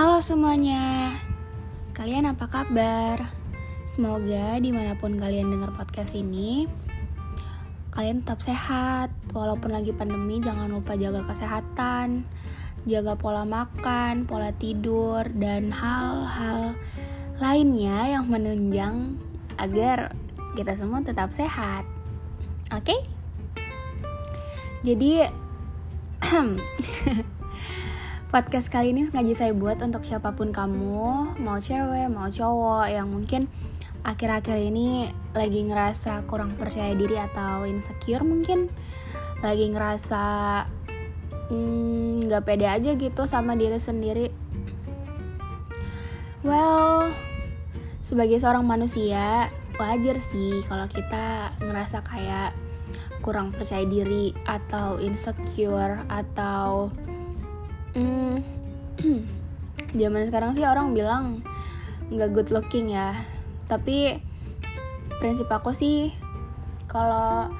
Halo semuanya, kalian apa kabar? Semoga dimanapun kalian dengar podcast ini, kalian tetap sehat. Walaupun lagi pandemi, jangan lupa jaga kesehatan, jaga pola makan, pola tidur, dan hal-hal lainnya yang menunjang agar kita semua tetap sehat. Oke? Jadi, podcast kali ini sengaja saya buat untuk siapapun kamu, mau cewek, mau cowok, yang mungkin akhir-akhir ini lagi ngerasa kurang percaya diri atau insecure mungkin. Lagi ngerasa gak pede aja gitu sama diri sendiri. Well, sebagai seorang manusia, wajar sih kalau kita ngerasa kayak kurang percaya diri atau insecure atau zaman sekarang sih orang bilang nggak good looking ya, tapi prinsip aku sih kalau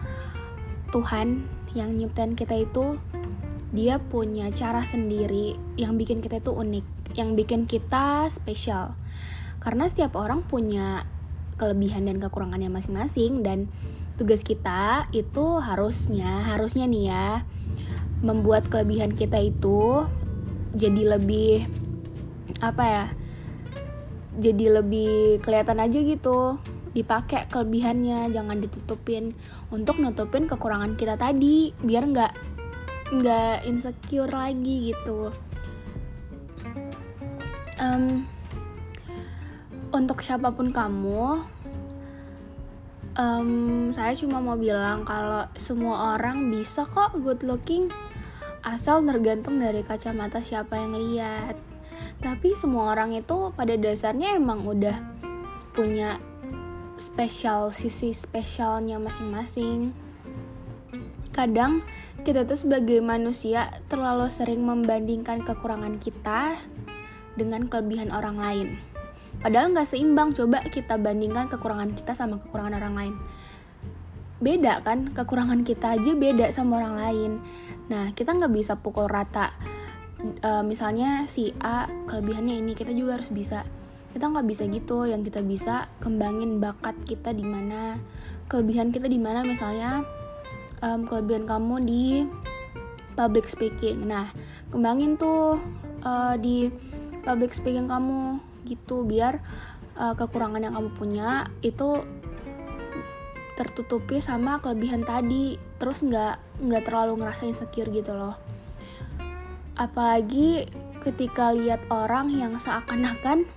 Tuhan yang nyiptain kita itu dia punya cara sendiri yang bikin kita itu unik, yang bikin kita spesial, karena setiap orang punya kelebihan dan kekurangannya masing-masing, dan tugas kita itu harusnya nih ya, membuat kelebihan kita itu jadi lebih jadi lebih kelihatan aja gitu, dipakai kelebihannya, jangan ditutupin, untuk nutupin kekurangan kita tadi biar nggak insecure lagi gitu. Untuk siapapun kamu, saya cuma mau bilang kalau semua orang bisa kok good looking, asal tergantung dari kacamata siapa yang lihat. Tapi semua orang itu pada dasarnya emang udah punya spesial, sisi spesialnya masing-masing. Kadang kita tuh sebagai manusia terlalu sering membandingkan kekurangan kita dengan kelebihan orang lain. Padahal gak seimbang, coba kita bandingkan kekurangan kita sama kekurangan orang lain. Beda kan, kekurangan kita aja beda sama orang lain. Nah, kita gak bisa pukul rata. Misalnya si A kelebihannya ini, kita juga harus bisa. Kita gak bisa gitu, yang kita bisa kembangin bakat kita di mana, kelebihan kita di mana. Misalnya kelebihan kamu di public speaking. Nah, kembangin tuh di public speaking kamu gitu, biar kekurangan yang kamu punya itu tertutupi sama kelebihan tadi, terus nggak terlalu ngerasa insecure gitu loh. Apalagi ketika lihat orang yang seakan-akan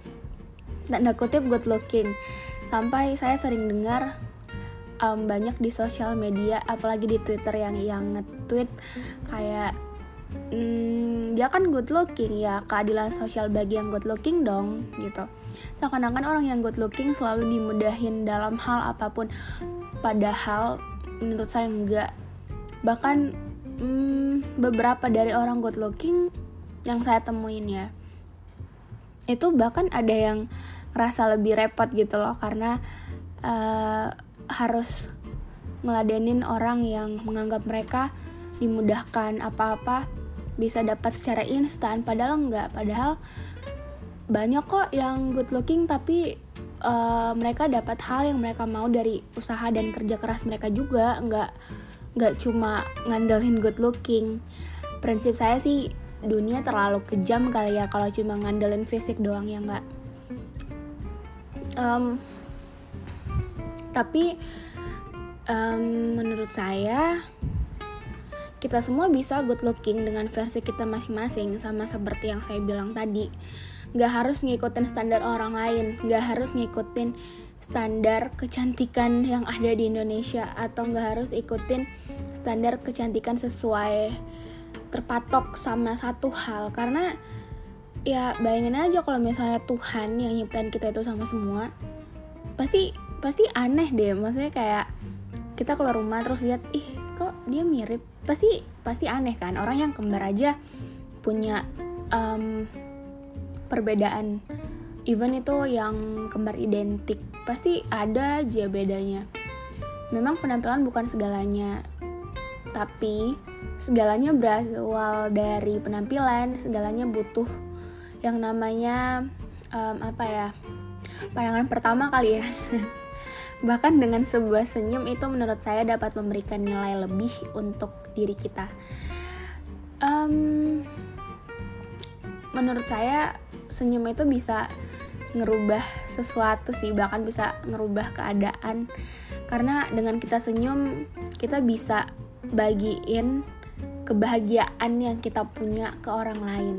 tanda kutip good looking, sampai saya sering dengar banyak di sosial media, apalagi di Twitter yang nge-tweet kayak dia kan good looking ya, keadilan sosial bagi yang good looking dong gitu. Seakan-akan orang yang good looking selalu dimudahin dalam hal apapun. Padahal menurut saya enggak. Bahkan beberapa dari orang good looking yang saya temuin ya, itu bahkan ada yang ngerasa lebih repot gitu loh, karena harus ngeladenin orang yang menganggap mereka dimudahkan, apa-apa bisa dapat secara instan. Padahal enggak. Padahal banyak kok yang good looking tapi mereka dapat hal yang mereka mau dari usaha dan kerja keras mereka juga, enggak cuma ngandelin good looking. Prinsip saya sih dunia terlalu kejam kali ya kalau cuma ngandelin fisik doang ya, enggak. Tapi menurut saya kita semua bisa good looking dengan versi kita masing-masing, sama seperti yang saya bilang tadi. Gak harus ngikutin standar orang lain, gak harus ngikutin standar kecantikan yang ada di Indonesia, atau gak harus ikutin standar kecantikan sesuai terpatok sama satu hal. Karena ya bayangin aja kalau misalnya Tuhan yang nyiptain kita itu sama semua, pasti aneh deh. Maksudnya kayak kita keluar rumah terus lihat, ih kok dia mirip, pasti aneh kan. Orang yang kembar aja punya perbedaan, even itu yang kembar identik pasti ada aja bedanya. Memang penampilan bukan segalanya, tapi segalanya berasal dari penampilan, segalanya butuh yang namanya pandangan pertama kali ya. Bahkan dengan sebuah senyum itu menurut saya dapat memberikan nilai lebih untuk diri kita. Menurut saya senyum itu bisa ngerubah sesuatu sih, bahkan bisa ngerubah keadaan. Karena dengan kita senyum, kita bisa bagiin kebahagiaan yang kita punya ke orang lain.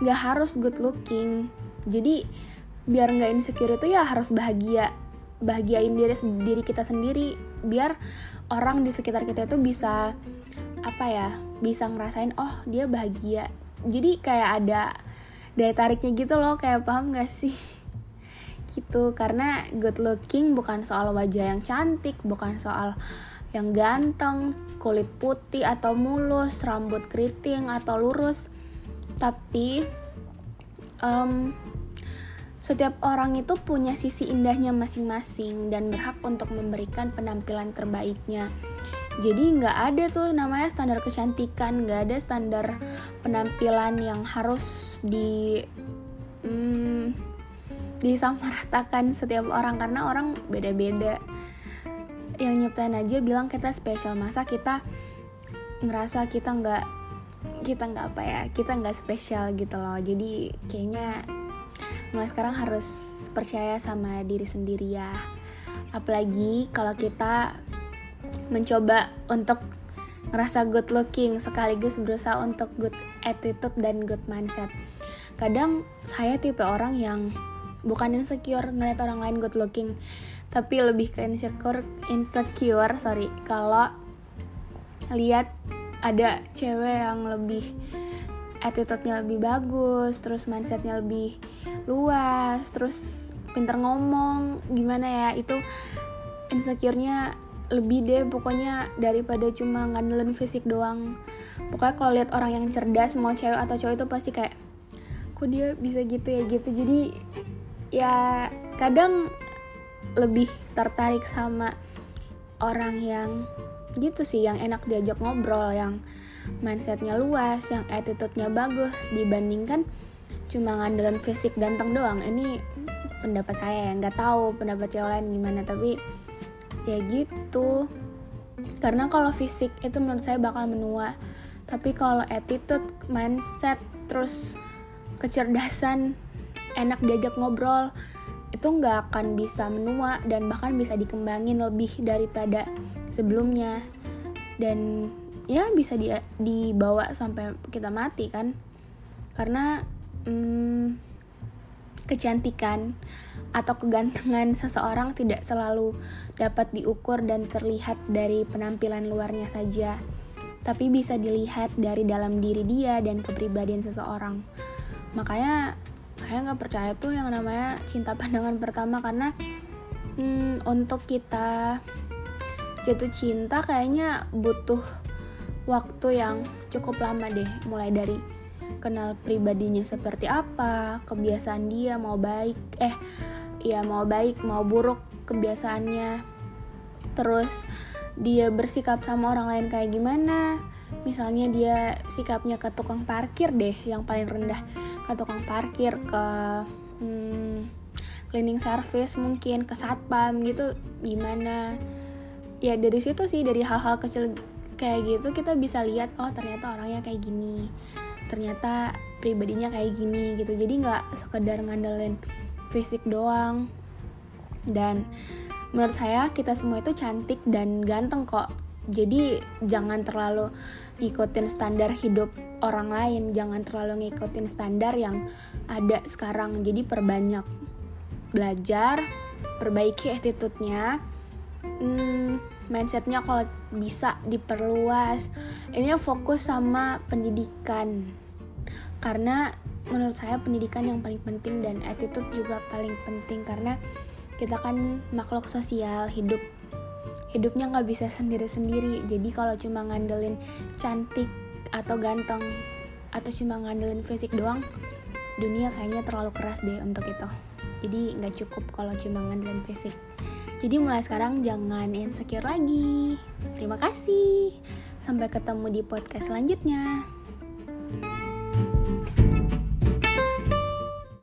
Gak harus good looking. Jadi biar gak insecure itu ya harus bahagia. Bahagiain diri kita sendiri, biar orang di sekitar kita itu bisa bisa ngerasain oh dia bahagia. Jadi kayak ada daya tariknya gitu loh, kayak paham gak sih? Gitu, karena good looking bukan soal wajah yang cantik, bukan soal yang ganteng, kulit putih atau mulus, rambut keriting atau lurus, tapi setiap orang itu punya sisi indahnya masing-masing dan berhak untuk memberikan penampilan terbaiknya. Jadi nggak ada tuh namanya standar kecantikan, nggak ada standar penampilan yang harus disamaratakan setiap orang, karena orang beda-beda. Yang nyiptain aja bilang kita spesial, masa kita ngerasa kita nggak spesial gitu loh. Jadi kayaknya mulai sekarang harus percaya sama diri sendiri ya, apalagi kalau kita mencoba untuk ngerasa good looking sekaligus berusaha untuk good attitude dan good mindset. Kadang saya tipe orang yang bukan insecure ngeliat orang lain good looking, tapi lebih ke insecure kalau lihat ada cewek yang lebih attitude-nya lebih bagus, terus mindset-nya lebih luas, terus pinter ngomong, gimana ya, itu insecure-nya lebih deh pokoknya daripada cuma ngandelin fisik doang. Pokoknya kalau lihat orang yang cerdas, mau cewek atau cowok, itu pasti kayak kok dia bisa gitu ya gitu. Jadi ya kadang lebih tertarik sama orang yang gitu sih, yang enak diajak ngobrol, yang mindsetnya luas, yang attitude-nya bagus, dibandingkan cuma ngandelin fisik ganteng doang. Ini pendapat saya ya, nggak tahu pendapat cewek lain gimana, tapi ya gitu. Karena kalau fisik itu menurut saya bakal menua, tapi kalau attitude, mindset, terus kecerdasan, enak diajak ngobrol, itu nggak akan bisa menua dan bahkan bisa dikembangin lebih daripada sebelumnya, dan ya bisa dibawa sampai kita mati kan. Karena kecantikan atau kegantengan seseorang tidak selalu dapat diukur dan terlihat dari penampilan luarnya saja, tapi bisa dilihat dari dalam diri dia dan kepribadian seseorang. Makanya saya nggak percaya tuh yang namanya cinta pandangan pertama, karena untuk kita jatuh cinta kayaknya butuh waktu yang cukup lama deh, mulai dari kenal pribadinya seperti apa, kebiasaan dia, mau baik mau buruk kebiasaannya, terus dia bersikap sama orang lain kayak gimana. Misalnya dia sikapnya ke tukang parkir deh, yang paling rendah, ke tukang parkir, ke cleaning service mungkin, ke satpam gitu gimana. Ya dari situ sih, dari hal-hal kecil kayak gitu kita bisa lihat oh ternyata orangnya kayak gini, ternyata pribadinya kayak gini gitu. Jadi nggak sekedar ngandelin fisik doang. Dan menurut saya kita semua itu cantik dan ganteng kok, jadi jangan terlalu ngikutin standar hidup orang lain, jangan terlalu ngikutin standar yang ada sekarang. Jadi perbanyak belajar, perbaiki attitude-nya, mindset-nya kalau bisa diperluas. Ini fokus sama pendidikan, karena menurut saya pendidikan yang paling penting dan attitude juga paling penting, karena kita kan makhluk sosial, hidupnya nggak bisa sendiri-sendiri. Jadi kalau cuma ngandelin cantik atau ganteng atau cuma ngandelin fisik doang, dunia kayaknya terlalu keras deh untuk itu. Jadi nggak cukup kalau cuma ngandelin fisik. Jadi mulai sekarang jangan insecure lagi. Terima kasih. Sampai ketemu di podcast selanjutnya.